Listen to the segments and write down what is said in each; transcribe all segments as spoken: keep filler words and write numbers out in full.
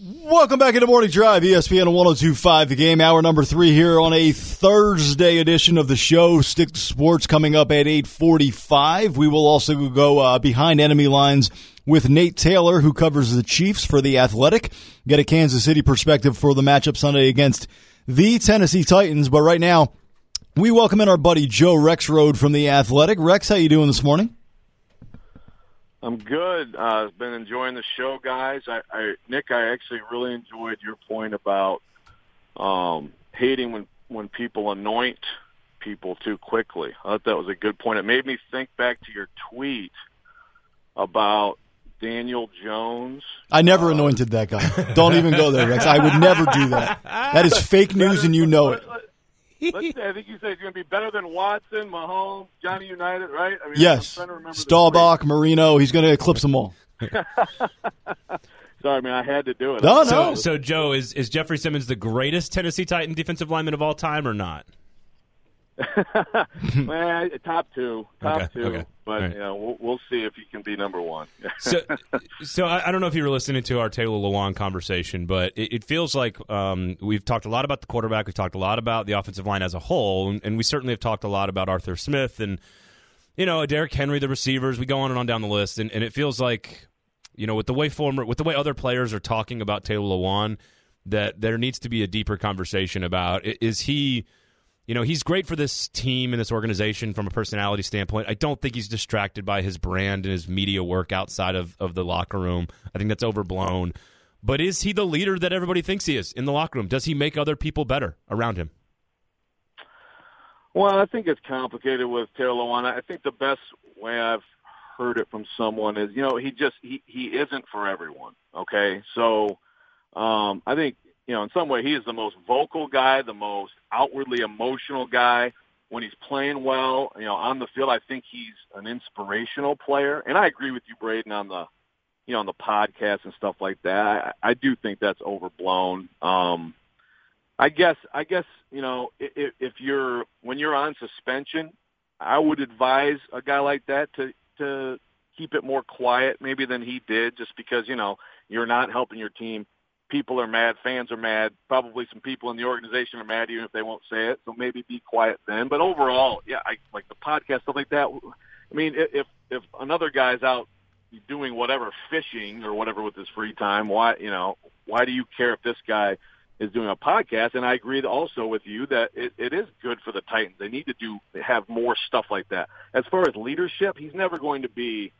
Welcome back into Morning Drive, E S P N one oh two point five The Game, hour number three here on a Thursday edition of the show. Stick to Sports coming up at eight forty-five We will also go uh, behind enemy lines with Nate Taylor, who covers the Chiefs for The Athletic. Get a Kansas City perspective for the matchup Sunday against the Tennessee Titans. But right now, we welcome in our buddy Joe Rexrode from The Athletic. Rex, how you doing this morning? I'm good. I've uh, been enjoying the show, guys. I, I, Nick, I actually really enjoyed your point about um, hating when, when people anoint people too quickly. I thought that was a good point. It made me think back to your tweet about Daniel Jones. I never uh, anointed that guy. Don't even go there, Rex. I would never do that. That is fake news, and you know it. Let's say, I think you said it's going to be better than Watson, Mahomes, Johnny Unitas, right? I mean, yes. I'm trying to remember Staubach, Marino, he's going to eclipse them all. Sorry, man, I had to do it. No, so, no. So, Joe, is, is Jeffrey Simmons the greatest Tennessee Titan defensive lineman of all time or not? Man, top two. Top okay, two. Okay. But, right. you know, we'll, we'll see if he can be number one. so, so I, I don't know if you were listening to our Taylor Lewan conversation, but it, it feels like um, we've talked a lot about the quarterback. We've talked a lot about the offensive line as a whole, and, and we certainly have talked a lot about Arthur Smith and, you know, Derrick Henry, the receivers. We go on and on down the list, and, and it feels like, you know, with the way former, with the way other players are talking about Taylor Lewan, that there needs to be a deeper conversation about is he. You know, he's great for this team and this organization from a personality standpoint. I don't think he's distracted by his brand and his media work outside of, of the locker room. I think that's overblown. But is he the leader that everybody thinks he is in the locker room? Does he make other people better around him? Well, I think it's complicated with Taylor Lewan. I think the best way I've heard it from someone is, you know, he just he, he isn't for everyone, okay? So um, I think, you know, in some way he is the most vocal guy, the most outwardly emotional guy. When he's playing well, you know, on the field, I think he's an inspirational player. And I agree with you, Braden, on the, you know, on the podcast and stuff like that. I, I do think that's overblown. Um, I guess, I guess, you know, if, if you're, when you're on suspension, I would advise a guy like that to, to keep it more quiet maybe than he did, just because, you know, you're not helping your team. People are mad. Fans are mad. Probably some people in the organization are mad, even if they won't say it. So maybe be quiet then. But overall, yeah, I like the podcast, stuff like that. I mean, if if another guy's out doing whatever, fishing or whatever with his free time, why you know why do you care if this guy is doing a podcast? And I agree also with you that it, it is good for the Titans. They need to do have more stuff like that. As far as leadership, he's never going to be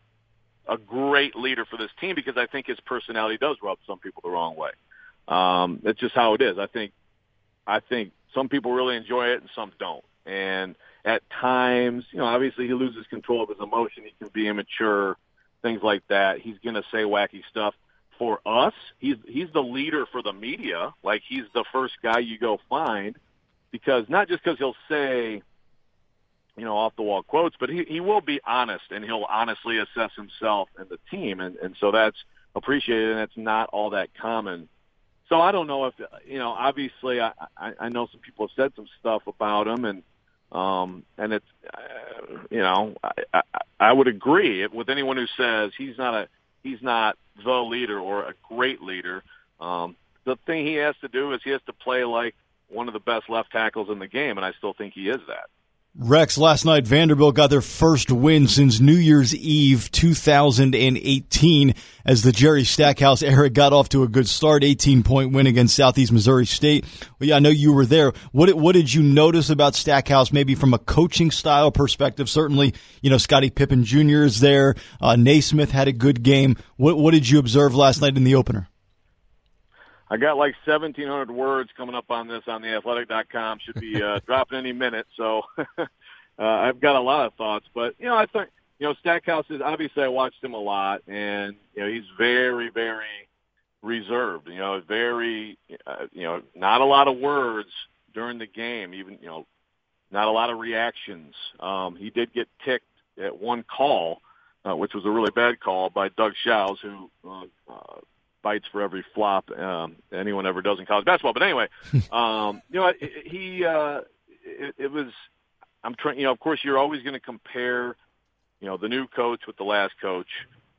a great leader for this team because I think his personality does rub some people the wrong way. Um, that's just how it is. I think, I think some people really enjoy it and some don't. And at times, you know, obviously he loses control of his emotion. He can be immature, things like that. He's going to say wacky stuff. For us, he's, he's the leader for the media. Like he's the first guy you go find because not just because he'll say, you know, off-the-wall quotes, but he, he will be honest, and he'll honestly assess himself and the team, and, and so that's appreciated, and that's not all that common. So I don't know if, you know, obviously I, I, I know some people have said some stuff about him, and, um, and it's, uh, you know, I, I, I would agree with anyone who says he's not a he's not the leader or a great leader. Um, the thing he has to do is he has to play like one of the best left tackles in the game, and I still think he is that. Rex, last night Vanderbilt got their first win since New Year's Eve two thousand eighteen as the Jerry Stackhouse era got off to a good start, eighteen-point win against Southeast Missouri State. Well, yeah, I know you were there. What what did you notice about Stackhouse, maybe from a coaching style perspective? Certainly, you know, Scottie Pippen Junior is there. Uh, Nesmith had a good game. What what did you observe last night in the opener? I got like seventeen hundred words coming up on this on the athletic dot com Should be uh, dropping any minute, so uh, I've got a lot of thoughts. But, you know, I think, you know, Stackhouse is – obviously I watched him a lot, and, you know, he's very, very reserved, you know, very uh, – you know, not a lot of words during the game, even, you know, not a lot of reactions. Um, he did get ticked at one call, uh, which was a really bad call by Doug Shouse, who uh, – uh, bites for every flop um, anyone ever does in college basketball. But anyway, um, you know, he uh, it, it was. I'm trying. You know, of course, you're always going to compare, you know, the new coach with the last coach.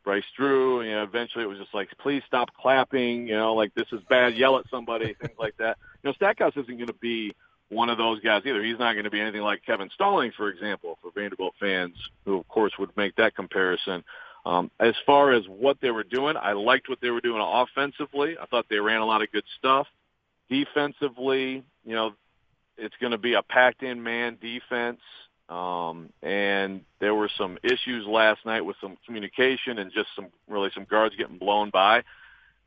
Bryce Drew. You know, eventually it was just like, please stop clapping. You know, like, this is bad. Yell at somebody, things like that. You know, Stackhouse isn't going to be one of those guys either. He's not going to be anything like Kevin Stallings, for example, for Vanderbilt fans, who, of course, would make that comparison. Um, as far as what they were doing, I liked what they were doing offensively. I thought they ran a lot of good stuff. Defensively, you know, it's going to be a packed-in man defense. Um, and there were some issues last night with some communication and just some really some guards getting blown by.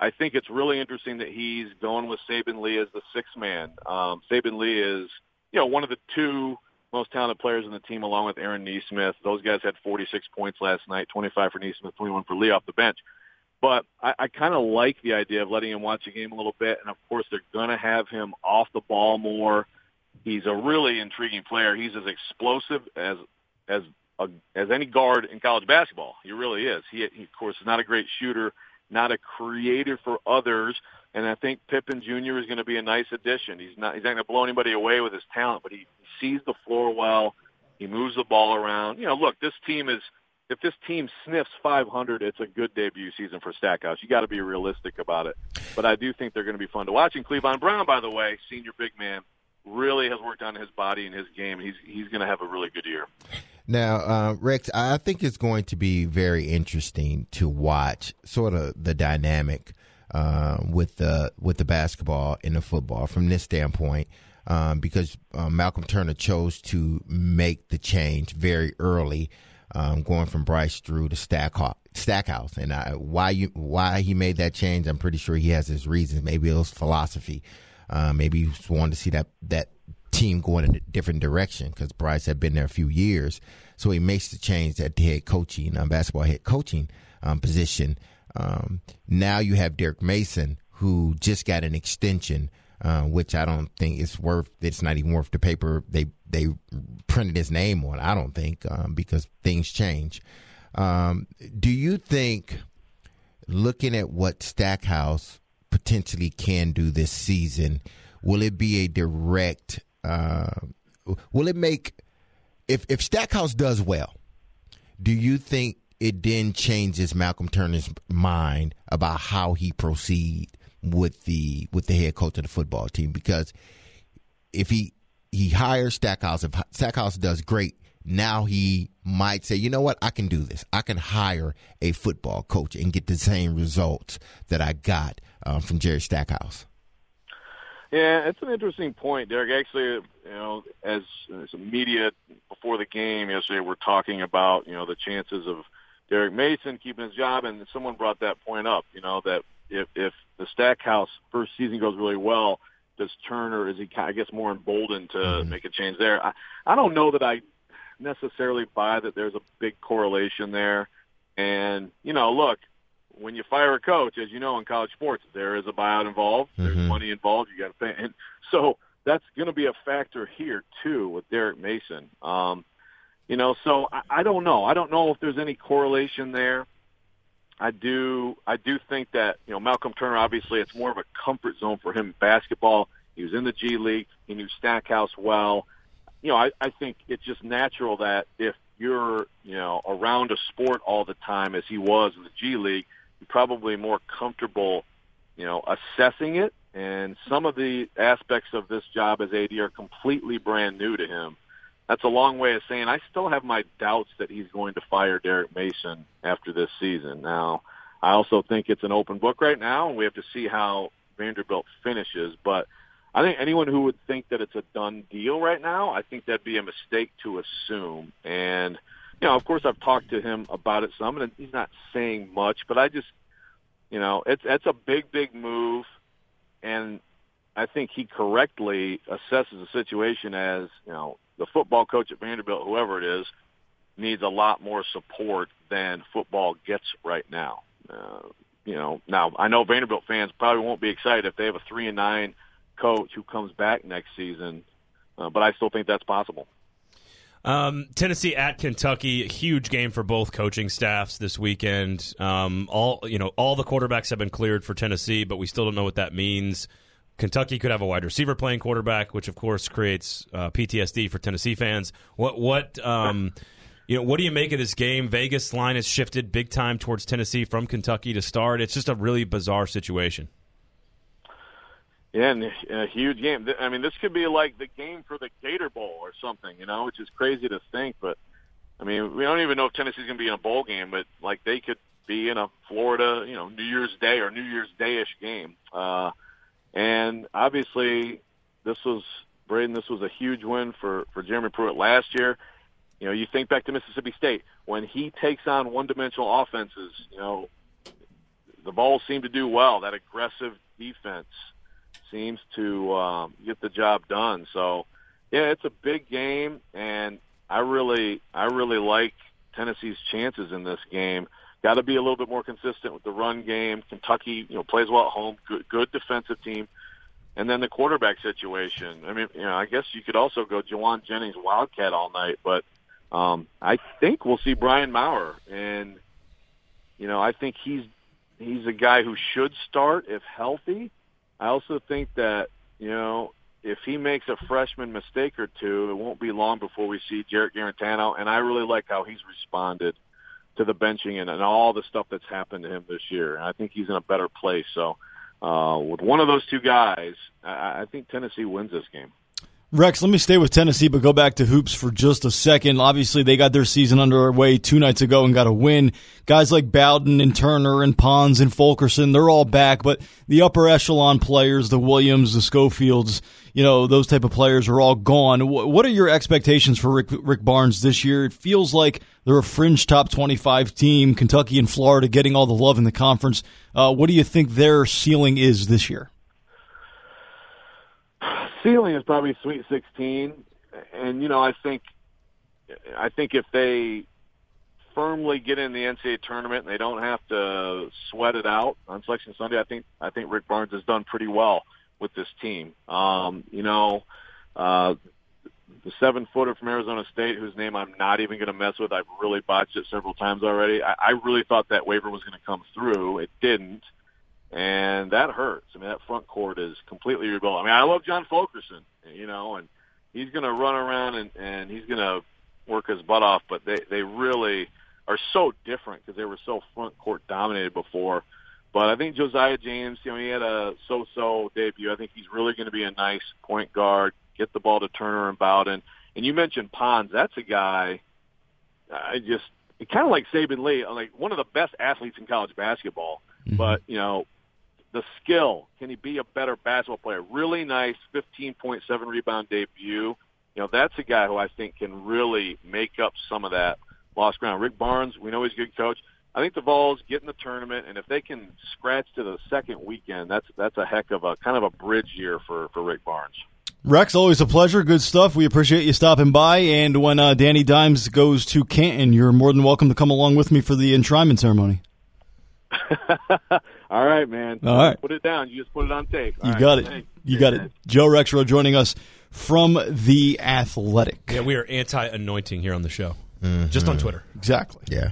I think it's really interesting that he's going with Saban Lee as the sixth man. Um, Saban Lee is, you know, one of the two most talented players on the team, along with Aaron Nesmith. Those guys had forty-six points last night, twenty-five for Nesmith, twenty-one for Lee off the bench. But I, I kind of like the idea of letting him watch the game a little bit. And, of course, they're going to have him off the ball more. He's a really intriguing player. He's as explosive as as a, as any guard in college basketball. He really is. He, he, of course, is not a great shooter, not a creator for others. And I think Pippen Junior is going to be a nice addition. He's not he's not going to blow anybody away with his talent, but he sees the floor well. He moves the ball around. You know, look, this team is if this team sniffs five hundred, it's a good debut season for Stackhouse. You got to be realistic about it. But I do think they're going to be fun to watch. And Cleavon Brown, by the way, senior big man, really has worked on his body and his game. He's he's going to have a really good year. Now, uh, Rex, I think it's going to be very interesting to watch sort of the dynamic uh, with the with the basketball and the football from this standpoint, um, because uh, Malcolm Turner chose to make the change very early, um, going from Bryce Drew to Stackhouse. Stackhouse and I, why you why he made that change, I'm pretty sure he has his reasons. Maybe it was philosophy. Uh, maybe he wanted to see that, that team going in a different direction because Bryce had been there a few years. So he makes the change at the head coaching, um, basketball head coaching um, position. Um, now you have Derek Mason, who just got an extension, uh, which I don't think it's worth. It's not even worth the paper they they printed his name on, I don't think, um, because things change. Um, do you think, looking at what Stackhouse potentially can do this season, will it be a direct uh, will it make if, if Stackhouse does well, do you think it then changes Malcolm Turner's mind about how he proceed with the with the head coach of the football team? Because if he he hires Stackhouse, if Stackhouse does great, now he might say, you know what, I can do this. I can hire a football coach and get the same results that I got um, from Jerry Stackhouse. Yeah, it's an interesting point, Derek. Actually, you know, as, as media before the game yesterday, we're talking about, you know, the chances of Derek Mason keeping his job, and someone brought that point up, you know, that if, if the Stackhouse first season goes really well, does Turner, is he, I guess, more emboldened to mm-hmm. make a change there? I, I don't know that I necessarily buy that there's a big correlation there. And, you know, look, when you fire a coach, as you know, in college sports, there is a buyout involved. There's mm-hmm. money involved. You got to pay. And so that's going to be a factor here, too, with Derek Mason. Um, you know, so I, I don't know. I don't know if there's any correlation there. I do I do think that, you know, Malcolm Turner, obviously, it's more of a comfort zone for him in basketball. He was in the G League. He knew Stackhouse well. You know, I, I think it's just natural that if you're, you know, around a sport all the time, as he was in the G League, you're probably more comfortable, you know, assessing it. And some of the aspects of this job as A D are completely brand new to him. That's a long way of saying I still have my doubts that he's going to fire Derek Mason after this season. Now, I also think it's an open book right now, and we have to see how Vanderbilt finishes. But I think anyone who would think that it's a done deal right now, I think that'd be a mistake to assume. And, you know, of course I've talked to him about it some, and he's not saying much, but I just, you know, it's it's a big, big move. And I think he correctly assesses the situation as, you know, the football coach at Vanderbilt, whoever it is, needs a lot more support than football gets right now. Uh, you know, now I know Vanderbilt fans probably won't be excited if they have a three and nine coach who comes back next season, uh, but I still think that's possible. Um, Tennessee at Kentucky, huge game for both coaching staffs this weekend. Um, all you know, all the quarterbacks have been cleared for Tennessee, but we still don't know what that means. Kentucky could have a wide receiver playing quarterback, which of course creates uh, P T S D for Tennessee fans. What what um, You know, what do you make of this game? Vegas line has shifted big time towards Tennessee from Kentucky to start. It's just a really bizarre situation. Yeah, and a huge game. I mean, this could be like the game for the Gator Bowl or something, you know, which is crazy to think. But, I mean, we don't even know if Tennessee's going to be in a bowl game, but, like, they could be in a Florida, you know, New Year's Day or New Year's Day-ish game. Uh, and, obviously, this was, Braden, this was a huge win for, for Jeremy Pruitt last year. You know, you think back to Mississippi State. When he takes on one-dimensional offenses, you know, the Vols seem to do well. That aggressive defense seems to um, get the job done. So, yeah, it's a big game, and I really, I really like Tennessee's chances in this game. Got to be a little bit more consistent with the run game. Kentucky, you know, plays well at home. Good, good defensive team, and then the quarterback situation. I mean, you know, I guess you could also go Jawan Jennings Wildcat all night, but um, I think we'll see Bryan Maurer, and you know, I think he's he's a guy who should start if healthy. I also think that, you know, if he makes a freshman mistake or two, it won't be long before we see Jarrett Garantano. And I really like how he's responded to the benching and, and all the stuff that's happened to him this year. And I think he's in a better place. So uh, with one of those two guys, I, I think Tennessee wins this game. Rex, let me stay with Tennessee, but go back to hoops for just a second. Obviously, they got their season underway two nights ago and got a win. Guys like Bowden and Turner and Pons and Fulkerson, they're all back, but the upper echelon players, the Williams, the Schofields, you know, those type of players are all gone. What are your expectations for Rick, Rick Barnes this year? It feels like they're a fringe top twenty-five team, Kentucky and Florida getting all the love in the conference. Uh, what do you think their ceiling is this year? Ceiling is probably Sweet sixteen, and you know I think, I think if they firmly get in the N C double A tournament and they don't have to sweat it out on Selection Sunday, I think I think Rick Barnes has done pretty well with this team. Um, you know, uh, the seven-footer from Arizona State, whose name I'm not even going to mess with. I've really botched it several times already. I, I really thought that waiver was going to come through. It didn't. And that hurts. I mean, that front court is completely rebuilt. I mean, I love John Fulkerson, you know, and he's going to run around and, and he's going to work his butt off. But they, they really are so different because they were so front court dominated before. But I think Josiah James, you know, he had a so-so debut. I think he's really going to be a nice point guard, get the ball to Turner and Bowden. And you mentioned Pons. That's a guy I just – kind of like Saban Lee, like one of the best athletes in college basketball. Mm-hmm. But, you know – the skill, can he be a better basketball player? Really nice fifteen point seven rebound debut. You know, that's a guy who I think can really make up some of that lost ground. Rick Barnes, we know he's a good coach. I think the Vols get in the tournament, and if they can scratch to the second weekend, that's that's a heck of a kind of a bridge year for, for Rick Barnes. Rex, always a pleasure. Good stuff. We appreciate you stopping by. And when uh, Danny Dimes goes to Canton, you're more than welcome to come along with me for the enshrinement ceremony. All right, man. All right. Put it down. You just put it on tape. All you right. got it. Thanks. You got it. Joe Rexrode joining us from The Athletic. Yeah, we are anti-anointing here on the show. Mm-hmm. Just on Twitter. Exactly. Yeah.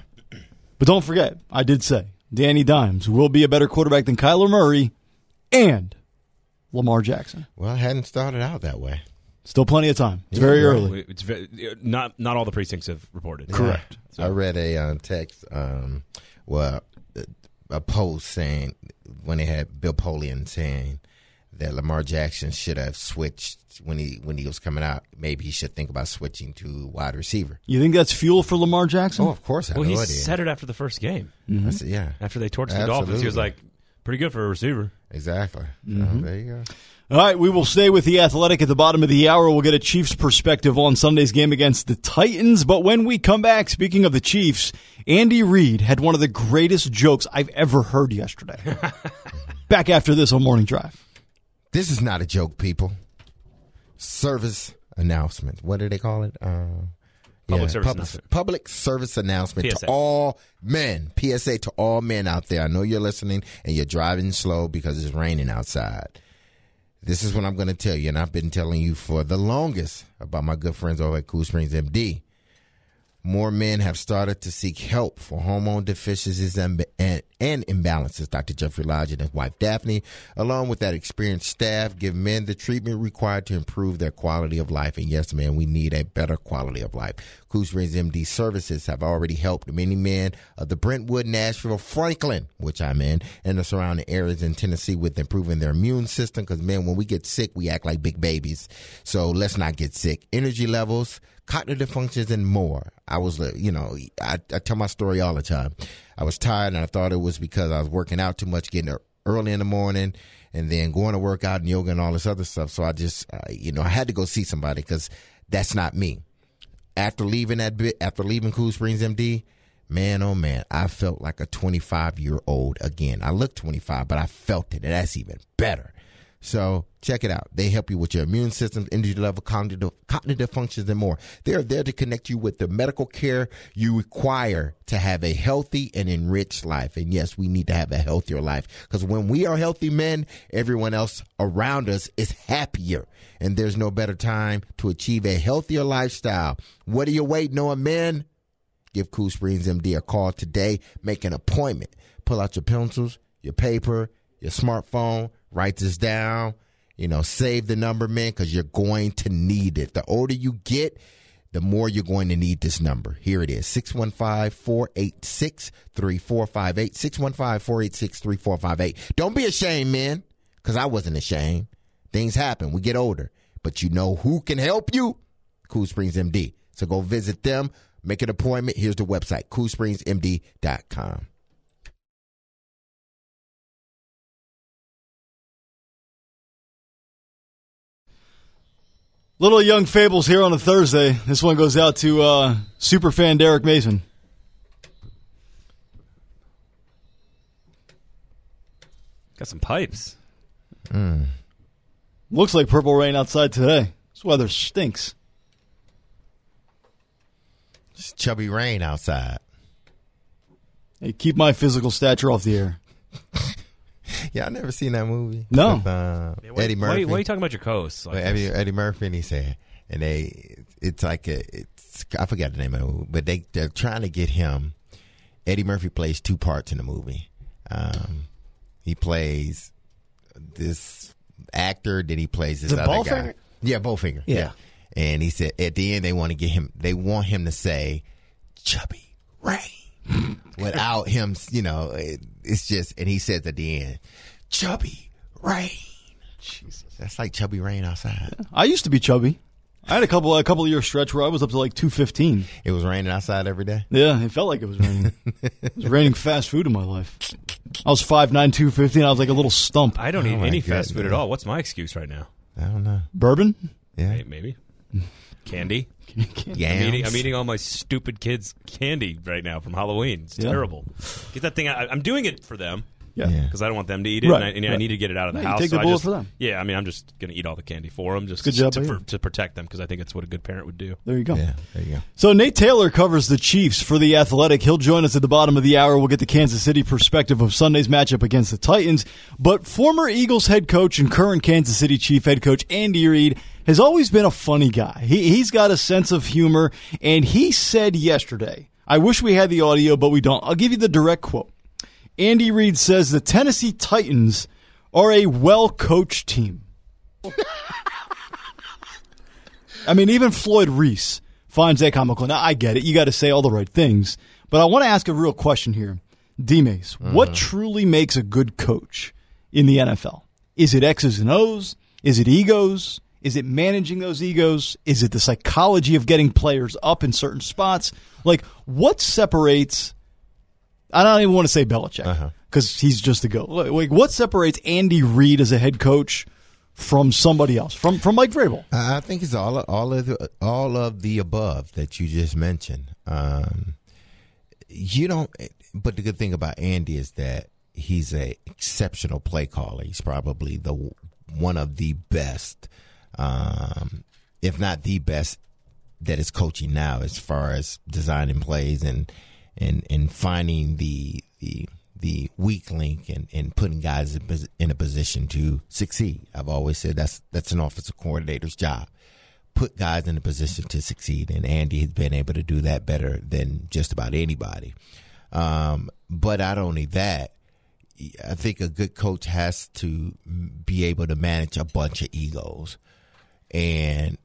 But don't forget, I did say, Danny Dimes will be a better quarterback than Kyler Murray and Lamar Jackson. Well, I hadn't started out that way. Still plenty of time. It's yeah, very right. early. It's very, not, not all the precincts have reported. Correct. Yeah. So. I read a uh, text, um, well, a post saying when they had Bill Polian saying that Lamar Jackson should have switched when he when he was coming out. Maybe he should think about switching to wide receiver. You think that's fuel for Lamar Jackson? Oh, of course. I well, know he it said is. it after the first game. Mm-hmm. I said, yeah. After they torched Absolutely. the Dolphins, he was like, pretty good for a receiver. Exactly. Mm-hmm. So, there you go. All right, we will stay with The Athletic at the bottom of the hour. We'll get a Chiefs perspective on Sunday's game against the Titans. But when we come back, speaking of the Chiefs, Andy Reid had one of the greatest jokes I've ever heard yesterday. Back after this on Morning Drive. This is not a joke, people. Service announcement. What do they call it? Uh, public, yeah, service public, announcement. public service announcement P S A. To all men. P S A to all men out there. I know you're listening and you're driving slow because it's raining outside. This is what I'm going to tell you, and I've been telling you for the longest about my good friends over at Cool Springs M D. More men have started to seek help for hormone deficiencies and, and and imbalances. Doctor Jeffrey Lodge and his wife Daphne, along with that experienced staff, give men the treatment required to improve their quality of life. And yes, man, we need a better quality of life. Kuzrin's M D services have already helped many men of the Brentwood, Nashville, Franklin, which I'm in, and the surrounding areas in Tennessee with improving their immune system. Because, man, when we get sick, we act like big babies. So let's not get sick. Energy levels, cognitive functions, and more. I was, you know, I, I tell my story all the time. I was tired, and I thought it was because I was working out too much, getting up early in the morning, and then going to work out and yoga and all this other stuff. So I just, uh, you know, I had to go see somebody because that's not me. After leaving that bit, after leaving Cool Springs M D, man, oh man, I felt like a twenty-five-year-old again. I look twenty-five, but I felt it, and that's even better. So check it out. They help you with your immune system, energy level, cognitive, cognitive functions, and more. They're there to connect you with the medical care you require to have a healthy and enriched life. And yes, we need to have a healthier life, because when we are healthy men, everyone else around us is happier. And there's no better time to achieve a healthier lifestyle. What are you waiting on, men? Give Cool Springs M D a call today. Make an appointment. Pull out your pencils, your paper, your smartphone. Write this down, you know, save the number, man, because you're going to need it. The older you get, the more you're going to need this number. Here it is, six one five, four eight six, three four five eight, six one five, four eight six, three four five eight. Don't be ashamed, man, because I wasn't ashamed. Things happen. We get older. But you know who can help you? Cool Springs M D. So go visit them. Make an appointment. Here's the website, cool springs m d dot com. Little Young Fables here on a Thursday. This one goes out to uh, superfan Derek Mason. Got some pipes. Mm. Looks like purple rain outside today. This weather stinks. It's chubby rain outside. Hey, keep my physical stature off the air. Yeah, I never seen that movie. No, with, uh, yeah, what, Eddie Murphy. Why are you talking about your coast? Like Eddie, Eddie Murphy, and he said, and they, it's like a, it's I forgot the name of the movie, but they they're trying to get him. Eddie Murphy plays two parts in the movie. Um, he plays this actor, then he plays this the other guy. Finger? Yeah, Bowfinger. Yeah. yeah, and he said at the end they want to get him. They want him to say, "Chubby Rain." Without him, you know, it, it's just, and he says at the end, "Chubby rain." Jesus, that's like chubby rain outside. Yeah. I used to be chubby. I had a couple a couple of year stretch where I was up to like two fifteen. It was raining outside every day. Yeah, it felt like it was raining. It was raining fast food in my life. I was five nine, two fifteen. I was like a little stump. I don't oh eat any God, fast food man. at all. What's my excuse right now? I don't know. Bourbon? Yeah, hey, maybe. Candy. I'm eating, I'm eating all my stupid kids' candy right now from Halloween. It's yeah. terrible. Get that thing out. I'm doing it for them. Yeah. Because I don't want them to eat it. Right. And, I, and right. I need to get it out of the yeah, house. You take the so bullet for them. Yeah. I mean, I'm just going to eat all the candy for them just good job, to, for, to protect them, because I think it's what a good parent would do. There you go. Yeah. There you go. So Nate Taylor covers the Chiefs for The Athletic. He'll join us at the bottom of the hour. We'll get the Kansas City perspective of Sunday's matchup against the Titans. But former Eagles head coach and current Kansas City Chief head coach Andy Reid has always been a funny guy. He, he's got a sense of humor, and he said yesterday, I wish we had the audio, but we don't. I'll give you the direct quote. Andy Reid says the Tennessee Titans are a well-coached team. I mean, even Floyd Reese finds that comical. Now, I get it. You got to say all the right things. But I want to ask a real question here. D-Mace, uh-huh. What truly makes a good coach in the N F L? Is it X's and O's? Is it egos? Is it managing those egos? Is it the psychology of getting players up in certain spots? Like, what separates, I don't even want to say Belichick, because uh-huh. he's just the GOAT. Like, what separates Andy Reid as a head coach from somebody else, from from Mike Vrabel? I think it's all, all, of, the, all of the above that you just mentioned. Um, you don't, but the good thing about Andy is that he's an exceptional play caller. He's probably the one of the best. Um, if not the best that is coaching now, as far as designing plays and and, and finding the the the weak link and, and putting guys in a position to succeed. I've always said that's that's an offensive coordinator's job. Put guys in a position to succeed, and Andy has been able to do that better than just about anybody. Um, but not only that, I think a good coach has to be able to manage a bunch of egos and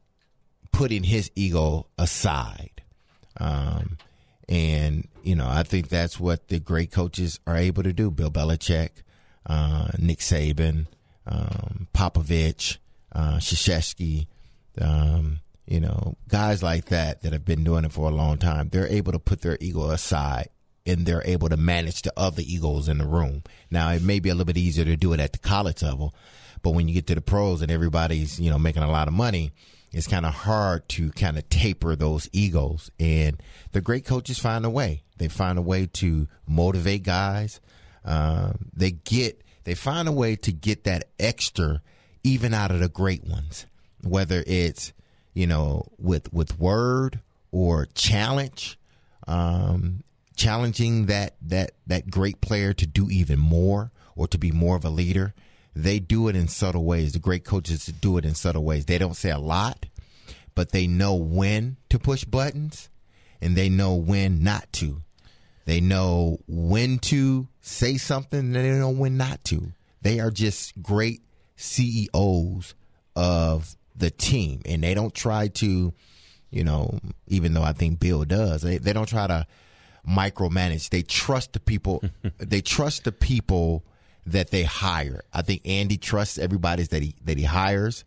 putting his ego aside. Um, and, you know, I think that's what the great coaches are able to do. Bill Belichick, uh, Nick Saban, um, Popovich, uh, Krzyzewski, um, you know, guys like that that have been doing it for a long time. They're able to put their ego aside, and they're able to manage the other egos in the room. Now, it may be a little bit easier to do it at the college level, but when you get to the pros and everybody's, you know, making a lot of money, it's kind of hard to kind of taper those egos. And the great coaches find a way. They find a way to motivate guys. Uh, they get, they find a way to get that extra even out of the great ones, whether it's, you know, with, with word or challenge, um, challenging that, that, that great player to do even more or to be more of a leader. They do it in subtle ways. The great coaches do it in subtle ways. They don't say a lot, but they know when to push buttons and they know when not to. They know when to say something and they know when not to. They are just great C E Os of the team, and they don't try to, you know, even though I think Bill does, they, they don't try to micromanage. They trust the people. They trust the people that they hire. I think Andy trusts everybody that he that he hires.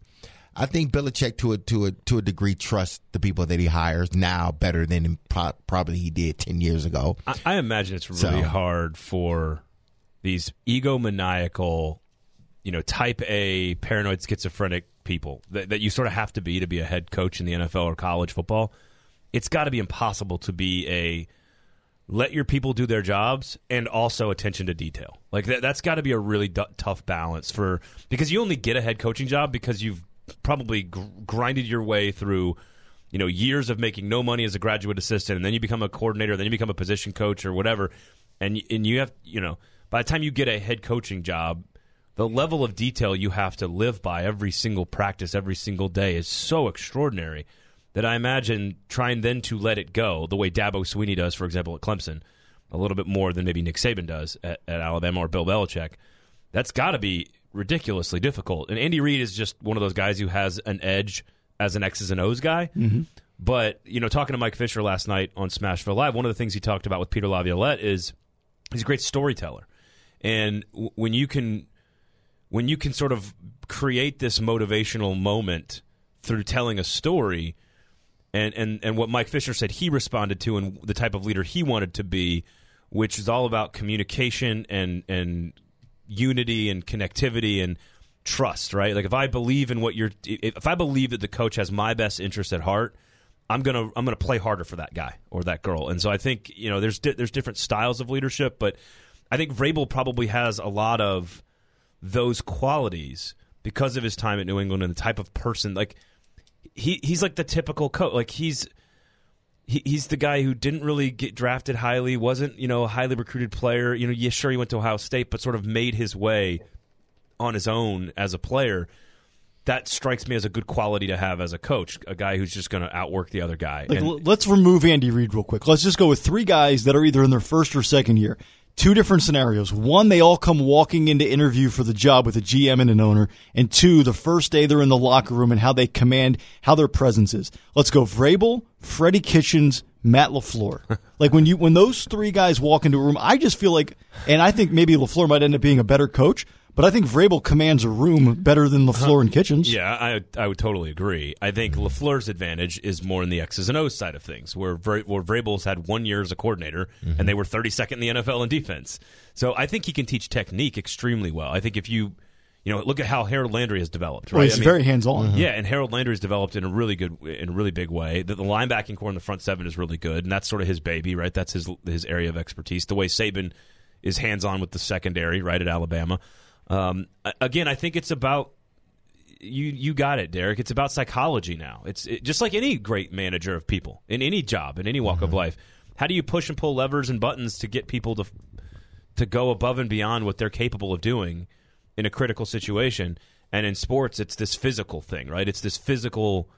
I think Belichick to a to a to a degree trusts the people that he hires now better than pro- probably he did ten years ago. I, I imagine it's really so. hard for these egomaniacal, you know, type A paranoid schizophrenic people that, that you sort of have to be to be a head coach in the N F L or college football. It's got to be impossible to be a let your people do their jobs, and also attention to detail. Like that, that's got to be a really d- tough balance for because you only get a head coaching job because you've probably gr- grinded your way through, you know, years of making no money as a graduate assistant, and then you become a coordinator, then you become a position coach or whatever, and and you have, you know, by the time you get a head coaching job, the level of detail you have to live by every single practice, every single day is so extraordinary. That I imagine trying then to let it go the way Dabo Swinney does, for example, at Clemson, a little bit more than maybe Nick Saban does at, at Alabama or Bill Belichick, that's got to be ridiculously difficult. And Andy Reid is just one of those guys who has an edge as an X's and O's guy. Mm-hmm. But, you know, talking to Mike Fisher last night on Smashville Live, one of the things he talked about with Peter Laviolette is he's a great storyteller. And w- when you can, when you can sort of create this motivational moment through telling a story. And, and and what Mike Fisher said he responded to and the type of leader he wanted to be, which is all about communication and and unity and connectivity and trust, right? Like if I believe in what you're if I believe that the coach has my best interest at heart, I'm going to I'm going to play harder for that guy or that girl. And so I think, you know, there's di- there's different styles of leadership, but I think Vrabel probably has a lot of those qualities because of his time at New England and the type of person like He he's like the typical coach. Like he's he, he's the guy who didn't really get drafted highly, wasn't, you know, a highly recruited player. You know, yeah, sure he went to Ohio State, but sort of made his way on his own as a player. That strikes me as a good quality to have as a coach, a guy who's just going to outwork the other guy. Like, and, let's remove Andy Reid real quick. Let's just go with three guys that are either in their first or second year. Two different scenarios. One, they all come walking into interview for the job with a G M and an owner. And two, the first day they're in the locker room and how they command, how their presence is. Let's go Vrabel, Freddie Kitchens, Matt LaFleur. Like when you, when those three guys walk into a room, I just feel like, and I think maybe LaFleur might end up being a better coach, but I think Vrabel commands a room better than LaFleur and Kitchens. Yeah, I I would totally agree. I think LaFleur's advantage is more in the X's and O's side of things, where, Vra- where Vrabel's had one year as a coordinator, mm-hmm. and they were thirty-second in the N F L in defense. So I think he can teach technique extremely well. I think if you, you know, look at how Harold Landry has developed. Right, well, he's I mean, very hands-on. Mm-hmm. Yeah, and Harold Landry's developed in a really good, in a really big way. The, the linebacking core in the front seven is really good, and that's sort of his baby, right? That's his his area of expertise. The way Saban is hands-on with the secondary, right, at Alabama. Um, again, I think it's about you. You got it, Derek. It's about psychology now. It's it, just like any great manager of people in any job, in any walk mm-hmm. of life. How do you push and pull levers and buttons to get people to to go above and beyond what they're capable of doing in a critical situation? And in sports, it's this physical thing, right? It's this physical,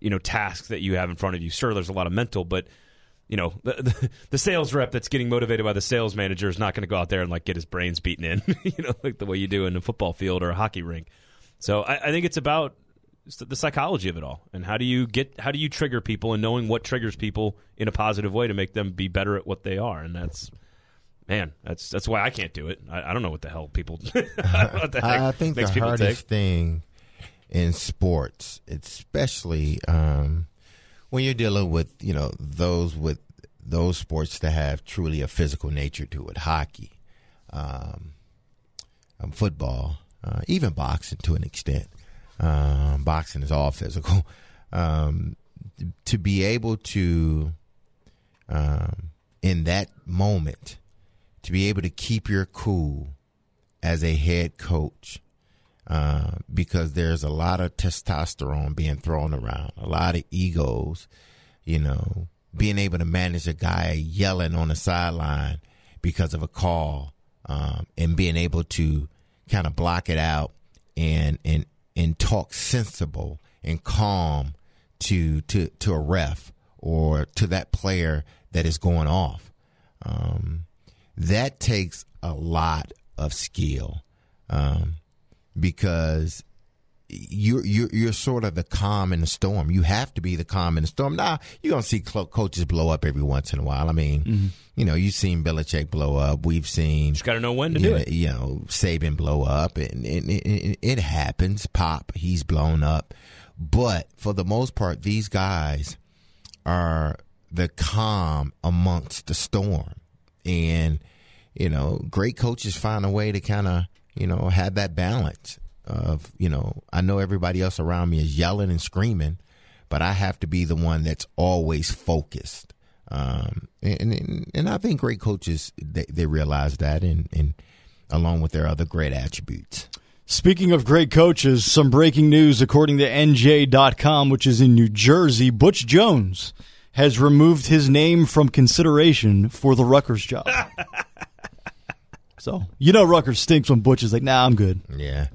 you know, task that you have in front of you. Sure, there's a lot of mental, but you know, the, the the sales rep that's getting motivated by the sales manager is not going to go out there and like get his brains beaten in, you know, like the way you do in a football field or a hockey rink. So I, I think it's about the psychology of it all, and how do you get how do you trigger people, and knowing what triggers people in a positive way to make them be better at what they are. And that's. Man, that's that's why I can't do it. I, I don't know what the hell people. I, the I think the hardest take. thing in sports, especially um, when you're dealing with you know those with those sports that have truly a physical nature to it, hockey, um, um, football, uh, even boxing to an extent. Um, boxing is all physical. Um, to be able to, um, in that moment. To be able to keep your cool as a head coach uh, because there's a lot of testosterone being thrown around, a lot of egos, you know, being able to manage a guy yelling on the sideline because of a call um, and being able to kind of block it out and and and talk sensible and calm to to, to a ref or to that player that is going off. Um That takes a lot of skill um, because you're, you're, you're sort of the calm in the storm. You have to be the calm in the storm. Now, you're going to see cl- coaches blow up every once in a while. I mean, mm-hmm. you know, you've seen Belichick blow up. We've seen. Just got to know when to do know, it. You know, Saban blow up. And, and, and, and it happens. Pop, he's blown up. But for the most part, these guys are the calm amongst the storm. And, you know, great coaches find a way to kind of, you know, have that balance of, you know, I know everybody else around me is yelling and screaming, but I have to be the one that's always focused. Um, and, and and I think great coaches, they, they realize that, and, and along with their other great attributes. Speaking of great coaches, some breaking news according to N J dot com, which is in New Jersey. Butch Jones has removed his name from consideration for the Rutgers job. So, you know Rutgers stinks when Butch is like, nah, I'm good. Yeah.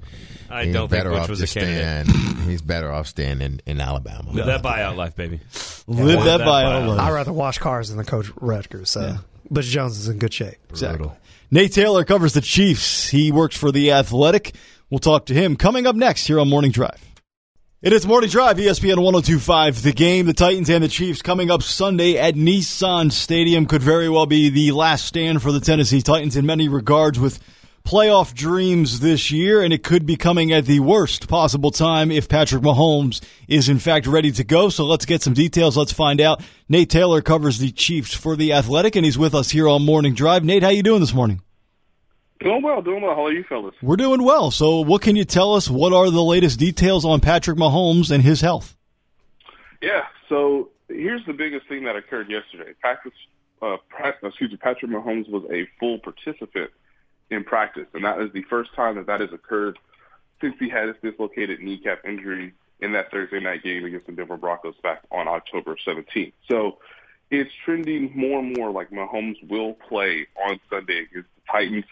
I he's don't think Butch was a candidate. Stand, he's better off staying in, in Alabama. Live that buyout life, baby. Yeah. Live that, that buyout life. I'd rather wash cars than the coach Rutgers, so yeah. Butch Jones is in good shape. Exactly. Brutal. Nate Taylor covers the Chiefs. He works for The Athletic. We'll talk to him coming up next here on Morning Drive. It is Morning Drive, E S P N one oh two point five. The Game, the Titans and the Chiefs coming up Sunday at Nissan Stadium could very well be the last stand for the Tennessee Titans in many regards with playoff dreams this year, and it could be coming at the worst possible time if Patrick Mahomes is in fact ready to go. So let's get some details. Let's find out. Nate Taylor covers the Chiefs for The Athletic, and he's with us here on Morning Drive. Nate, how you doing this morning? Doing well, doing well. How are you fellas? We're doing well. So what can you tell us? What are the latest details on Patrick Mahomes and his health? Yeah, so here's the biggest thing that occurred yesterday. Patrick, uh, excuse me, Patrick Mahomes was a full participant in practice, and that is the first time that that has occurred since he had his dislocated kneecap injury in that Thursday night game against the Denver Broncos back on October seventeenth. So it's trending more and more like Mahomes will play on Sunday against the Titans.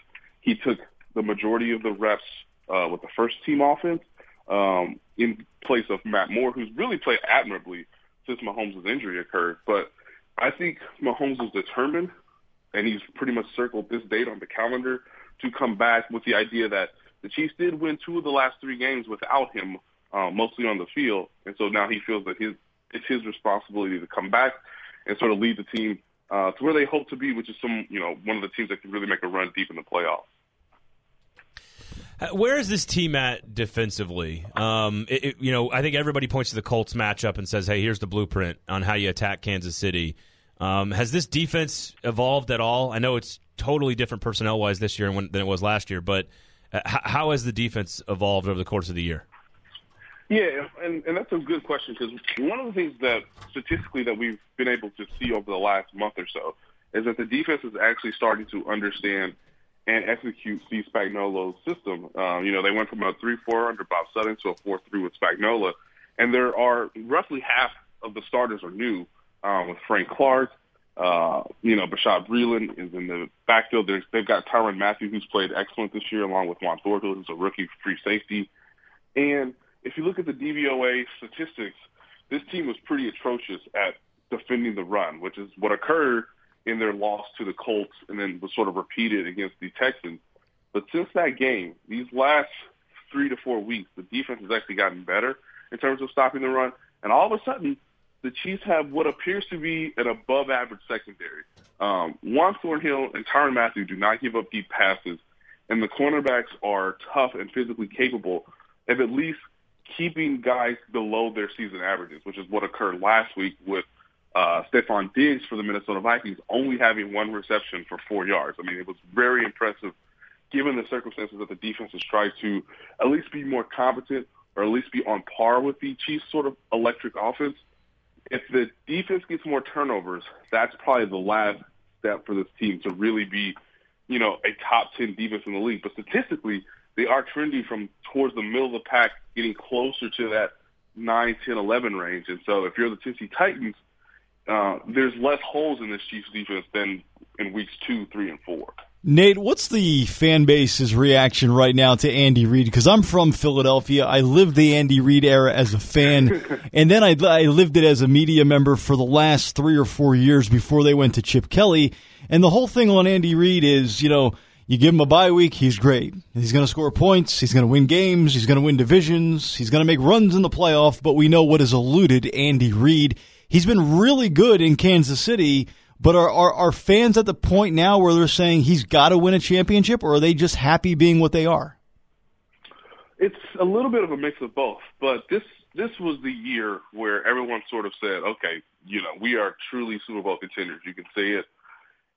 He took the majority of the reps uh, with the first-team offense um, in place of Matt Moore, who's really played admirably since Mahomes' injury occurred. But I think Mahomes was determined, and he's pretty much circled this date on the calendar, to come back with the idea that the Chiefs did win two of the last three games without him, uh, mostly on the field. And so now he feels that his it's his responsibility to come back and sort of lead the team Uh, to where they hope to be, which is some, you know, one of the teams that can really make a run deep in the playoffs. Where is this team at defensively? Um, it, it, you know, I think everybody points to the Colts matchup and says, "Hey, here's the blueprint on how you attack Kansas City." Um, has this defense evolved at all? I know it's totally different personnel-wise this year than it was last year, but how has the defense evolved over the course of the year? Yeah, and, and that's a good question, because one of the things that statistically that we've been able to see over the last month or so is that the defense is actually starting to understand and execute Steve Spagnuolo's system. Uh, you know, they went from a three four under Bob Sutton to a four three with Spagnuolo, and there are roughly half of the starters are new um, with Frank Clark. Uh, you know, Bashad Breeland is in the backfield. There's, they've got Tyrann Mathieu, who's played excellent this year, along with Juan Thornhill, who's a rookie free safety. And if you look at the D V O A statistics, this team was pretty atrocious at defending the run, which is what occurred in their loss to the Colts and then was sort of repeated against the Texans. But since that game, these last three to four weeks, the defense has actually gotten better in terms of stopping the run. And all of a sudden, the Chiefs have what appears to be an above-average secondary. Um, Juan Thornhill and Tyrann Mathieu do not give up deep passes, and the cornerbacks are tough and physically capable of at least keeping guys below their season averages, which is what occurred last week with uh, Stephon Diggs for the Minnesota Vikings only having one reception for four yards. I mean, it was very impressive given the circumstances that the defense has tried to at least be more competent or at least be on par with the Chiefs' sort of electric offense. If the defense gets more turnovers, that's probably the last step for this team to really be, you know, a top ten defense in the league. But statistically, they are trending from towards the middle of the pack, getting closer to that nine, ten, eleven range. And so if you're the Tennessee Titans, uh, there's less holes in this Chiefs defense than in weeks two, three, and four. Nate, what's the fan base's reaction right now to Andy Reid? Because I'm from Philadelphia. I lived the Andy Reid era as a fan, and then I, I lived it as a media member for the last three or four years before they went to Chip Kelly. And the whole thing on Andy Reid is, you know, you give him a bye week, he's great. He's going to score points, he's going to win games, he's going to win divisions, he's going to make runs in the playoff, but we know what has eluded Andy Reid. He's been really good in Kansas City. But are, are are fans at the point now where they're saying he's got to win a championship, or are they just happy being what they are? It's a little bit of a mix of both. But this this was the year where everyone sort of said, okay, you know, we are truly Super Bowl contenders. You can say it,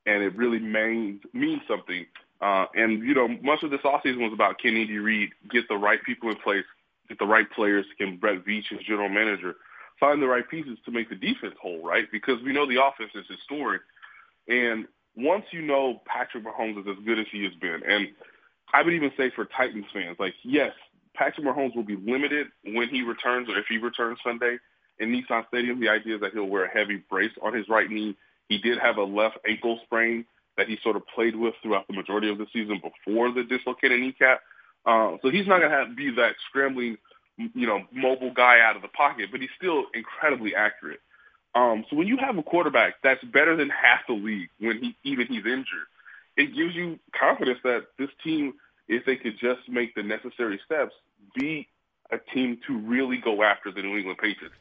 and it really means, means something. Uh, and, you know, much of this offseason was about can Andy Reid get the right people in place, get the right players, can Brett Veach as general manager find the right pieces to make the defense whole, right? Because we know the offense is historic. And once you know Patrick Mahomes is as good as he has been, and I would even say for Titans fans, like, yes, Patrick Mahomes will be limited when he returns or if he returns Sunday in Nissan Stadium. The idea is that he'll wear a heavy brace on his right knee. He did have a left ankle sprain that he sort of played with throughout the majority of the season before the dislocated kneecap. Uh, so he's not going to have be that scrambling, you know, mobile guy out of the pocket, but he's still incredibly accurate. Um, so when you have a quarterback that's better than half the league when he even he's injured, it gives you confidence that this team, if they could just make the necessary steps, be a team to really go after the New England Patriots.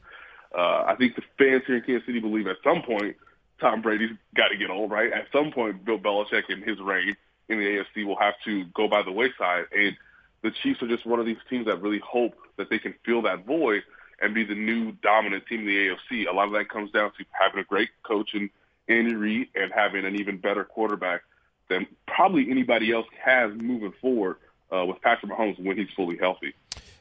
Uh, I think the fans here in Kansas City believe at some point Tom Brady's got to get old, right? At some point Bill Belichick and his reign in the A F C will have to go by the wayside, and the Chiefs are just one of these teams that really hope that they can fill that void and be the new dominant team in the A F C. A lot of that comes down to having a great coach in Andy Reid and having an even better quarterback than probably anybody else has moving forward uh, with Patrick Mahomes when he's fully healthy.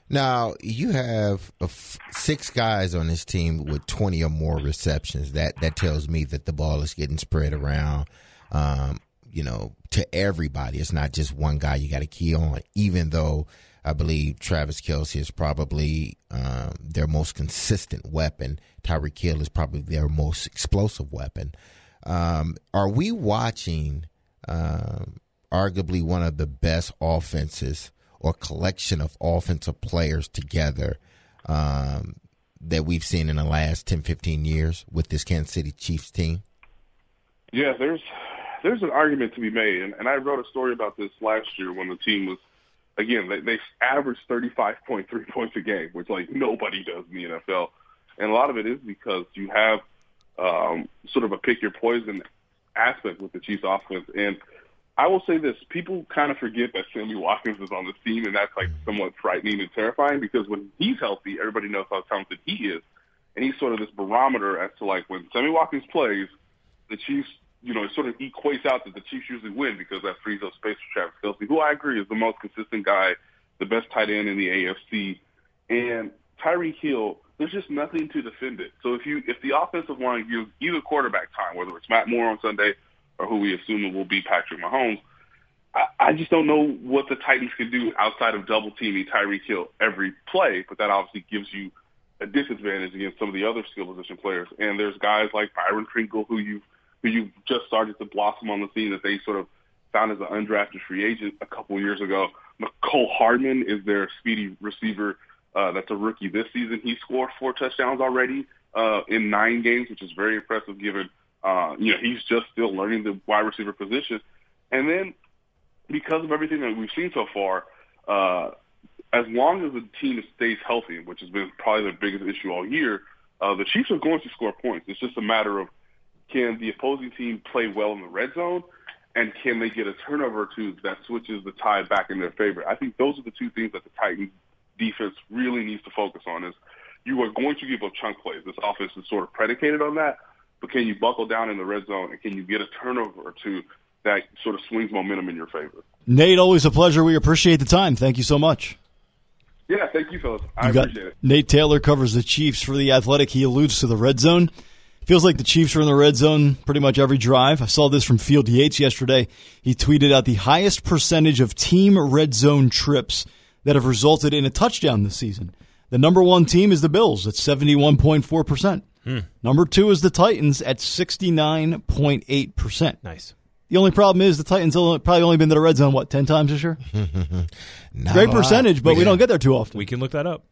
Now, you have a f- six guys on this team with twenty or more receptions. That, that tells me that the ball is getting spread around. Um you know, to everybody. It's not just one guy you got to key on, even though I believe Travis Kelce is probably um, their most consistent weapon. Tyreek Hill is probably their most explosive weapon. Um, are we watching um, arguably one of the best offenses or collection of offensive players together um, that we've seen in the last ten, fifteen years with this Kansas City Chiefs team? Yeah, there's... There's an argument to be made, and, and I wrote a story about this last year when the team was, again, they, they averaged thirty-five point three points a game, which, like, nobody does in the N F L. And a lot of it is because you have um, sort of a pick-your-poison aspect with the Chiefs offense. And I will say this, people kind of forget that Sammy Watkins is on this team, and that's, like, somewhat frightening and terrifying because when he's healthy, everybody knows how talented he is. And he's sort of this barometer as to, like, when Sammy Watkins plays, the Chiefs, you know, it sort of equates out that the Chiefs usually win because that frees up space for Travis Kelce, who I agree is the most consistent guy, the best tight end in the A F C. And Tyreek Hill, there's just nothing to defend it. So if you if the offensive line gives either quarterback time, whether it's Matt Moore on Sunday or who we assume it will be Patrick Mahomes, I, I just don't know what the Titans can do outside of double-teaming Tyreek Hill every play, but that obviously gives you a disadvantage against some of the other skill position players. And there's guys like Byron Pringle who you've who you just started to blossom on the scene that they sort of found as an undrafted free agent a couple years ago. Mecole Hardman is their speedy receiver uh, that's a rookie this season. He scored four touchdowns already. uh, in nine games, which is very impressive given, uh, you know, he's just still learning the wide receiver position. And then because of everything that we've seen so far, uh, as long as the team stays healthy, which has been probably the biggest issue all year, uh, the Chiefs are going to score points. It's just a matter of can the opposing team play well in the red zone, and can they get a turnover or two that switches the tie back in their favor? I think those are the two things that the Titans defense really needs to focus on is you are going to give up chunk plays. This offense is sort of predicated on that, but can you buckle down in the red zone and can you get a turnover or two that sort of swings momentum in your favor? Nate, always a pleasure. We appreciate the time. Thank you so much. Yeah, thank you, fellas. I you appreciate it. Nate Taylor covers the Chiefs for The Athletic. He alludes to the red zone. Feels like the Chiefs are in the red zone pretty much every drive. I saw this from Field Yates yesterday. He tweeted out the highest percentage of team red zone trips that have resulted in a touchdown this season. The number one team is the Bills at seventy-one point four percent. Hmm. Number two is the Titans at sixty-nine point eight percent. Nice. The only problem is the Titans probably only been to the red zone, what, ten times this year? Great percentage, but we, we don't get there too often. We can look that up.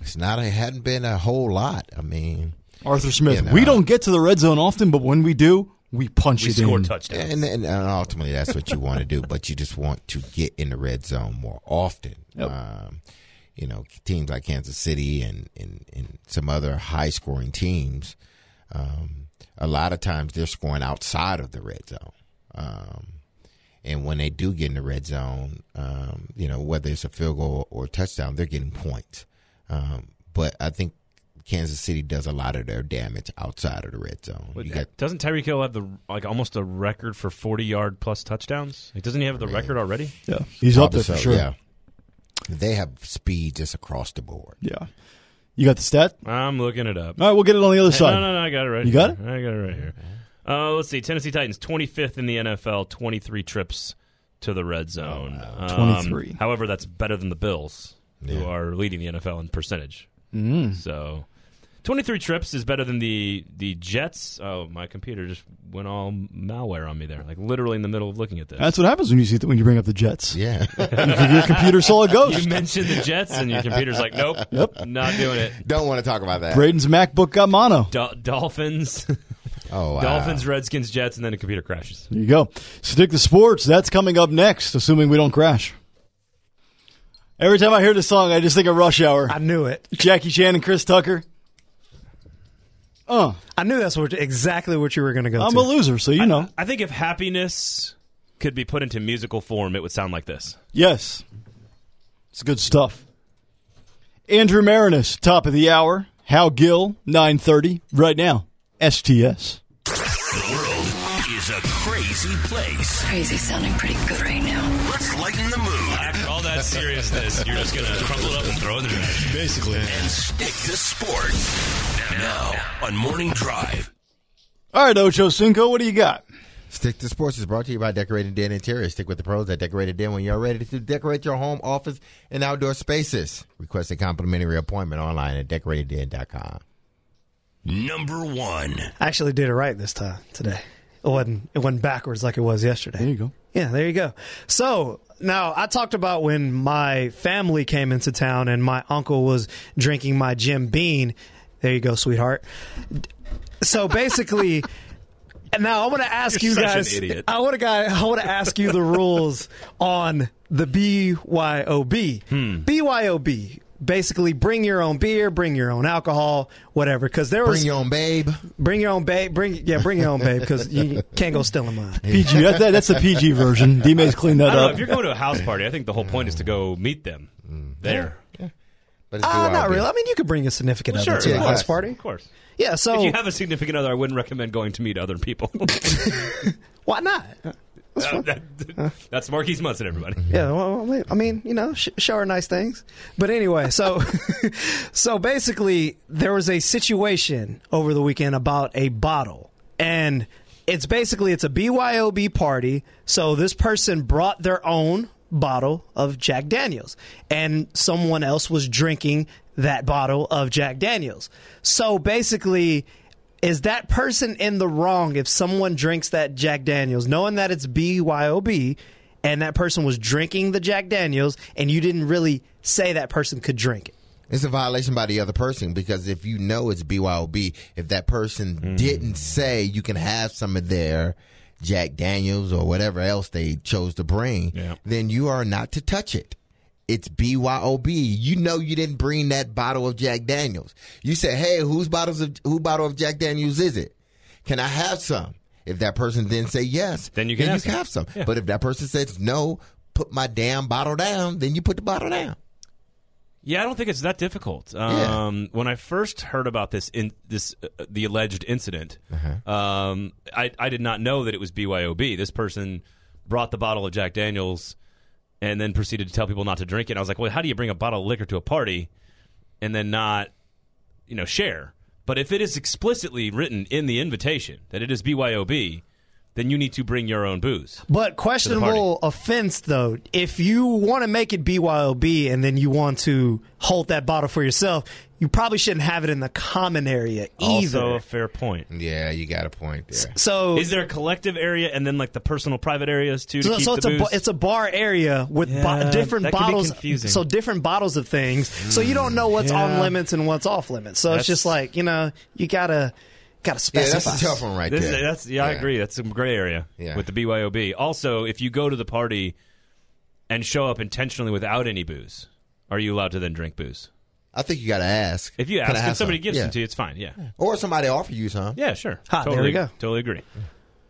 It's not. It hadn't been a whole lot. I mean, Arthur Smith, you know, we don't get to the red zone often, but when we do, we punch we it in. We score touchdowns. And, and, and ultimately, that's what you want to do, but you just want to get in the red zone more often. Yep. Um, you know, teams like Kansas City and, and, and some other high-scoring teams, um, a lot of times they're scoring outside of the red zone. Um, and when they do get in the red zone, um, you know, whether it's a field goal or a touchdown, they're getting points. Um, but I think Kansas City does a lot of their damage outside of the red zone. You got, doesn't Tyreek Hill have the like almost a record for forty-yard plus touchdowns? Like, doesn't he have the I mean, record already? Yeah, he's up there for sure. Yeah. They have speed just across the board. Yeah. You got the stat? I'm looking it up. All right, we'll get it on the other hey, side. No, no, no, I got it right You here. got it? I got it right here. Uh, let's see. Tennessee Titans, twenty-fifth in the N F L, twenty-three trips to the red zone. Oh, wow. um, twenty-three. However, that's better than the Bills, yeah. who are leading the N F L in percentage. Mm. So twenty-three trips is better than the, the Jets. Oh, my computer just went all malware on me there, like literally in the middle of looking at this. That's what happens when you see th- when you bring up the Jets. Yeah. Your computer saw a ghost. You mentioned the Jets, and your computer's like, nope, yep. not doing it. Don't want to talk about that. Braden's MacBook got mono. Do- Dolphins. Oh, wow. Dolphins, Redskins, Jets, and then a computer crashes. There you go. Stick to sports. That's coming up next, assuming we don't crash. Every time I hear this song, I just think of Rush Hour. I knew it. Jackie Chan and Chris Tucker. Oh, I knew that's what, exactly what you were going to go I'm to. I'm a loser, so you I, know. I think if happiness could be put into musical form, it would sound like this. Yes. It's good stuff. Andrew Marinus, top of the hour. Hal Gill, nine thirty, right now. S T S. The world is a crazy place. Crazy sounding pretty good right now. Let's lighten the mood. After all that seriousness, you're just going to crumple it up and throw it in there. Basically. And stick to sports. Now, on Morning Drive. All right, Ocho Cinco, what do you got? Stick to Sports is brought to you by Decorated Den Interiors. Stick with the pros at Decorated Den when you're ready to decorate your home, office, and outdoor spaces. Request a complimentary appointment online at decorated den dot com. Number one. I actually did it right this time today. It wasn't, it wasn't backwards like it was yesterday. There you go. Yeah, there you go. So, now, I talked about when my family came into town and my uncle was drinking my Jim Beam. There you go, sweetheart. So, basically, now I want to ask You're you guys. Such an idiot. I want to I want to ask you the rules on the B Y O B. Hmm. B Y O B. Basically, bring your own beer, bring your own alcohol, whatever. Because there was bring your own babe, bring your own babe, bring yeah, bring your own babe. Because you can't go stealing mine. P G, that, that, that's the P G version. D-Maze cleaned that I don't up. Know, if you're going to a house party, I think the whole point is to go meet them mm. there. Yeah. Yeah. But it's uh, not really. I mean, you could bring a significant well, other sure, to a house party, of course. Yeah. So if you have a significant other, I wouldn't recommend going to meet other people. Why not? Uh, that, that's Marquise Munson, everybody. Yeah, well, I mean, you know, sh- show her nice things. But anyway, so so basically, there was a situation over the weekend about a bottle, and it's basically it's a B Y O B party. So this person brought their own bottle of Jack Daniels, and someone else was drinking that bottle of Jack Daniels. So basically, is that person in the wrong if someone drinks that Jack Daniels, knowing that it's B Y O B, and that person was drinking the Jack Daniels, and you didn't really say that person could drink it? It's a violation by the other person, because if you know it's B Y O B, if that person mm. didn't say you can have some of their Jack Daniels or whatever else they chose to bring, yeah. then you are not to touch it. It's B Y O B. You know you didn't bring that bottle of Jack Daniels. You said, hey, whose bottles of, who bottle of Jack Daniels is it? Can I have some? If that person then say yes, then you can, then have, you can have some. Yeah. But if that person says no, put my damn bottle down, then you put the bottle down. Yeah, I don't think it's that difficult. Um, yeah. When I first heard about this, in, this uh, the alleged incident, uh-huh. um, I, I did not know that it was B Y O B. This person brought the bottle of Jack Daniels and then proceeded to tell people not to drink it. And I was like, well, how do you bring a bottle of liquor to a party and then not, you know, share? But if it is explicitly written in the invitation that it is B Y O B, then you need to bring your own booze. But questionable offense, though. If you want to make it B Y O B and then you want to hold that bottle for yourself, you probably shouldn't have it in the common area either. Also a fair point. Yeah, you got a point there. So, is there a collective area and then like the personal private areas too? To so keep so it's, the booze? A, it's a bar area with yeah, bo- different that bottles. Can be confusing. So different bottles of things. Mm, so you don't know what's yeah. on limits and what's off limits. So that's, it's just like, you know, you gotta. Got to specify. Yeah, that's a tough one right this, there. That's, yeah, yeah, I agree. That's some gray area yeah. with the B Y O B. Also, if you go to the party and show up intentionally without any booze, are you allowed to then drink booze? I think you got to ask. If you ask, if somebody some? gives yeah. them to you, it's fine. Yeah, or somebody offer you some. Yeah, sure. Ha, totally, there we go. Totally agree.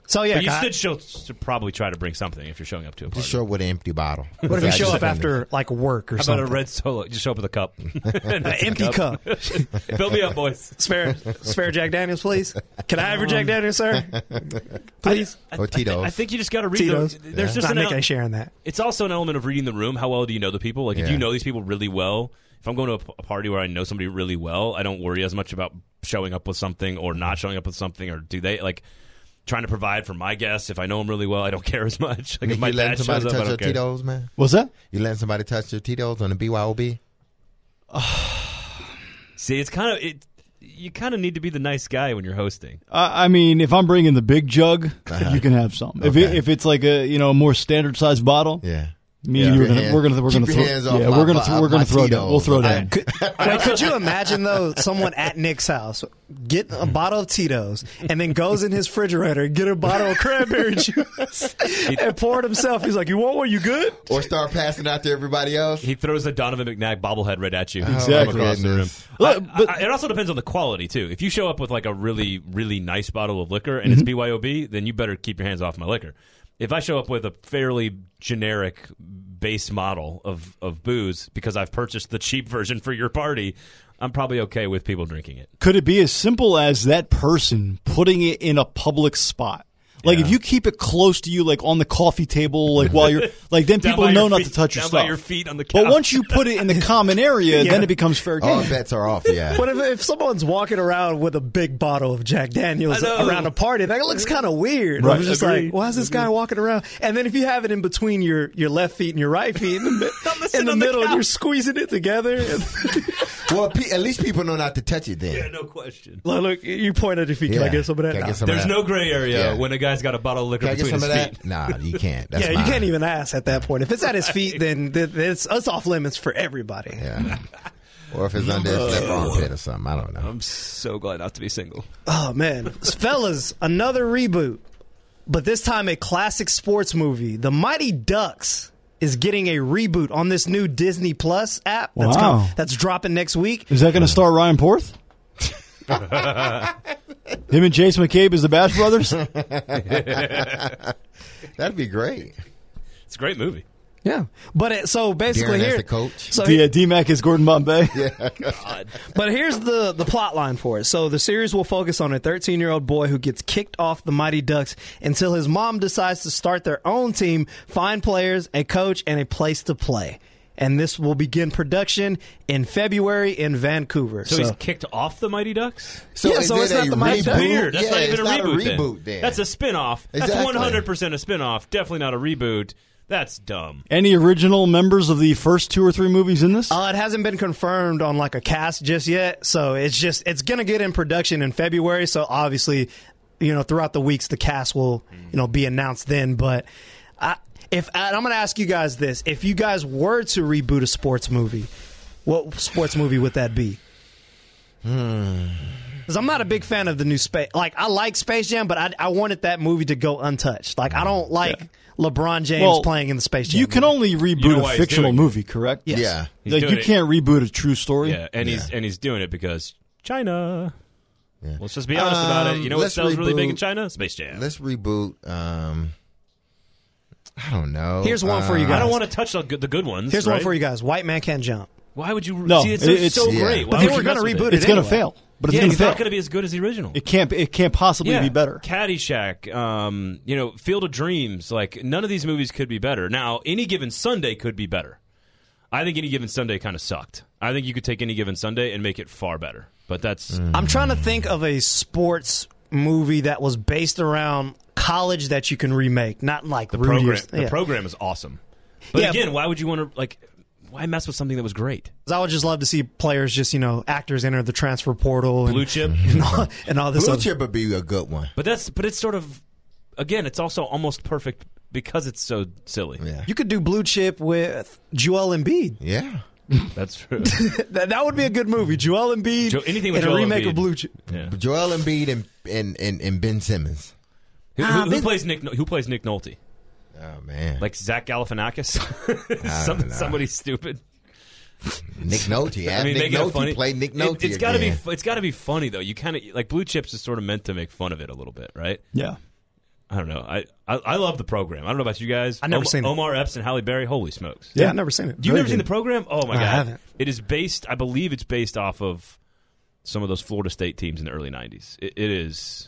So yeah, but you should, show, should probably try to bring something if you're showing up to a party. Just show up with an empty bottle. What if you show up after like work or How something? How about a red Solo? Just show up with a cup. An empty cup. cup. Fill me up, boys. Spare spare Jack Daniels, please. Can I have your Jack Daniels, sir? Please. I, I, or Tito's. I, I think you just got to read Tito's. The, there's yeah. just not an el- sharing that. It's also an element of reading the room. How well do you know the people? Like if yeah. you know these people really well. If I'm going to a, a party where I know somebody really well, I don't worry as much about showing up with something or not showing up with something, or do they like. Trying to provide for my guests. If I know them really well, I don't care as much. Like, Nick, if my you dad letting somebody up, touch your care. Tito's, man? What's that? You letting somebody touch your Tito's on the B Y O B? See, it's kind of it. You kind of need to be the nice guy when you're hosting. Uh, I mean, if I'm bringing the big jug, uh-huh. you can have some. Okay. If it, if it's like a you know more standard sized bottle, yeah. Me yeah. and you yeah. we're gonna we're gonna we're gonna throw yeah my, we're gonna th- we're gonna throw Tito's. down. We'll throw down. Could, wait, could you imagine though someone at Nick's house get a bottle of Tito's and then goes in his refrigerator and get a bottle of cranberry juice and pour it himself? He's like, "You want one? You good?" Or start passing out to everybody else. He throws a Donovan McNabb bobblehead right at you. Exactly. Across the room. Look, but, I, I, it also depends on the quality too. If you show up with like a really really nice bottle of liquor and mm-hmm. it's B Y O B, then you better keep your hands off my liquor. If I show up with a fairly generic base model of, of booze because I've purchased the cheap version for your party, I'm probably okay with people drinking it. Could it be as simple as that person putting it in a public spot? Like yeah. if you keep it close to you, like on the coffee table, like while you're, like then people know feet, not to touch your stuff. Down by your feet on the couch. But once you put it in the common area, yeah. then it becomes fair game. All bets are off. Yeah. But if, if someone's walking around with a big bottle of Jack Daniels around a party, that looks kind of weird. Right. I'm just Agreed. like, why is this Agreed. guy walking around? And then if you have it in between your, your left feet and your right feet in the, in the middle, the and you're squeezing it together. Well, at least people know not to touch it then. Yeah, no question. Look, look you point at your feet. Can yeah. I get some of that? No. Some There's of that. no gray area yeah. when a guy's got a bottle of liquor Can between his feet. That? Nah, you can't. That's yeah, mine. You can't even ask at that point. If it's at his feet, then it's, it's off limits for everybody. Yeah. Or if it's under his left armpit or something. I don't know. I'm so glad not to be single. Oh, man. Fellas, another reboot. But this time a classic sports movie. The Mighty Ducks is getting a reboot on this new Disney Plus app that's, wow. coming, that's dropping next week. Is that going to star Ryan Porth? Him and Chase McCabe as the Bash Brothers? That'd be great. It's a great movie. Yeah. But it, so basically Darren here. The coach. So D, uh, D-Mac is Gordon Bombay. Yeah. God. But here's the, the plot line for it. So the series will focus on a thirteen-year-old boy who gets kicked off the Mighty Ducks until his mom decides to start their own team, find players, a coach, and a place to play. And this will begin production in February in Vancouver. So, so. he's kicked off the Mighty Ducks? So yeah, so it's not the Mighty Ducks. That's weird. That's yeah, not even a not reboot, a reboot then. That's a spinoff. Exactly. That's one hundred percent a spinoff. Definitely not a reboot. That's dumb. Any original members of the first two or three movies in this? Uh, it hasn't been confirmed on like a cast just yet. So it's just it's going to get in production in February. So obviously, you know, throughout the weeks, the cast will, you know, be announced then. But I... If I'm going to ask you guys this, if you guys were to reboot a sports movie, what sports movie would that be? Because I'm not a big fan of the new space. Like, I like Space Jam, but I, I wanted that movie to go untouched. Like, I don't like yeah. LeBron James well, playing in the Space Jam. You can movie. only reboot you know a fictional movie, correct? Yes. Yeah, like, you it. can't reboot a true story. Yeah, and yeah. he's and he's doing it because China. Yeah. Let's just be honest um, about it. You know what sells really big in China? Space Jam. Let's reboot. Um, I don't know. Here's one uh, for you guys. I don't want to touch the good, the good ones. Here's right? one for you guys. White Man Can't Jump. Why would you? No, see, it's, it's, it's so yeah. great. Why but they were going to reboot it. It's anyway. going to fail. But it's, yeah, gonna it's not going to be as good as the original. It can't. It can't possibly yeah. be better. Caddyshack, um, you know, Field of Dreams. Like, none of these movies could be better. Now, Any Given Sunday could be better. I think Any Given Sunday kind of sucked. I think you could take Any Given Sunday and make it far better. But that's. Mm. I'm trying to think of a sports movie that was based around college that you can remake, not like the Rudy program. Or, yeah. The program is awesome. But yeah, again, but, why would you want to like? Why mess with something that was great? I would just love to see players, just, you know, actors enter the transfer portal, and, blue chip, and all, and all this. Blue other. Chip would be a good one, but that's but it's sort of, again, it's also almost perfect because it's so silly. Yeah. You could do Blue Chip with Joel Embiid. Yeah, that's true. that, that would be a good movie. Joel Embiid, jo- anything with and Joel a remake Embiid. Of Blue Chip. Yeah. Joel Embiid and and, and and Ben Simmons. Who, who, uh, who ben- plays Nick? Who plays Nick Nolte? Oh, man. Like Zach Galifianakis? Some, somebody stupid. Nick Nolte. I mean, Nick Nolte played Nick Nolte it, it's gotta again. Be, it's got to be funny, though. You kind of like Blue Chips is sort of meant to make fun of it a little bit, right? Yeah. I don't know. I, I, I love the program. I don't know about you guys. I've never Om- seen it. Omar Epps and Halle Berry. Holy smokes. Yeah, yeah. I've never seen it. You've never good. seen the program? Oh, my no, God. I haven't. It is based, I believe it's based off of some of those Florida State teams in the early nineties. It, it is...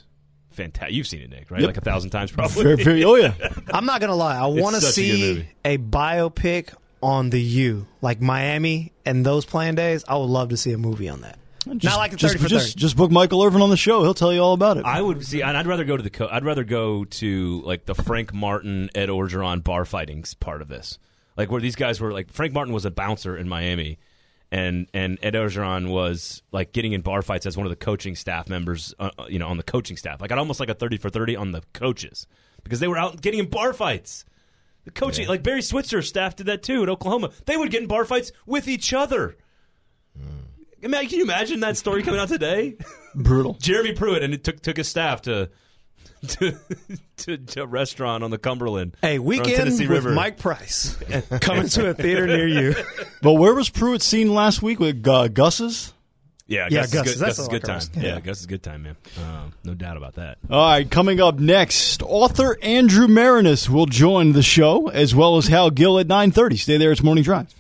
Fantastic. You've seen it, Nick, right? Yep. Like a thousand times probably. Very, very, oh, yeah. I'm not going to lie. I want to see a, a biopic on the U, like Miami and those playing days. I would love to see a movie on that. Just, not like a thirty just, for thirty. Just, just book Michael Irvin on the show. He'll tell you all about it. I would see, and I'd rather go to the co- I'd rather go to like the Frank Martin, Ed Orgeron bar fighting part of this. Like where these guys were like, Frank Martin was a bouncer in Miami. And and Ed Orgeron was like getting in bar fights as one of the coaching staff members, uh, you know, on the coaching staff. Like I'd almost like a thirty for thirty on the coaches because they were out getting in bar fights. The coaching, yeah. like Barry Switzer's staff did that too at Oklahoma. They would get in bar fights with each other. Mm. I mean, can you imagine that story coming out today? Brutal. Jeremy Pruitt and it took took his staff to. To, to, to a restaurant on the Cumberland. Hey, weekend with River. Mike Price coming to a theater near you. But where was Pruitt seen last week with uh, Gus's? Yeah, yeah, Gus, Gus is good, Gus is good time. Yeah. yeah, Gus is good time, man. Uh, no doubt about that. All right, coming up next, author Andrew Marinus will join the show as well as Hal Gill at nine thirty. Stay there, it's Morning Drive.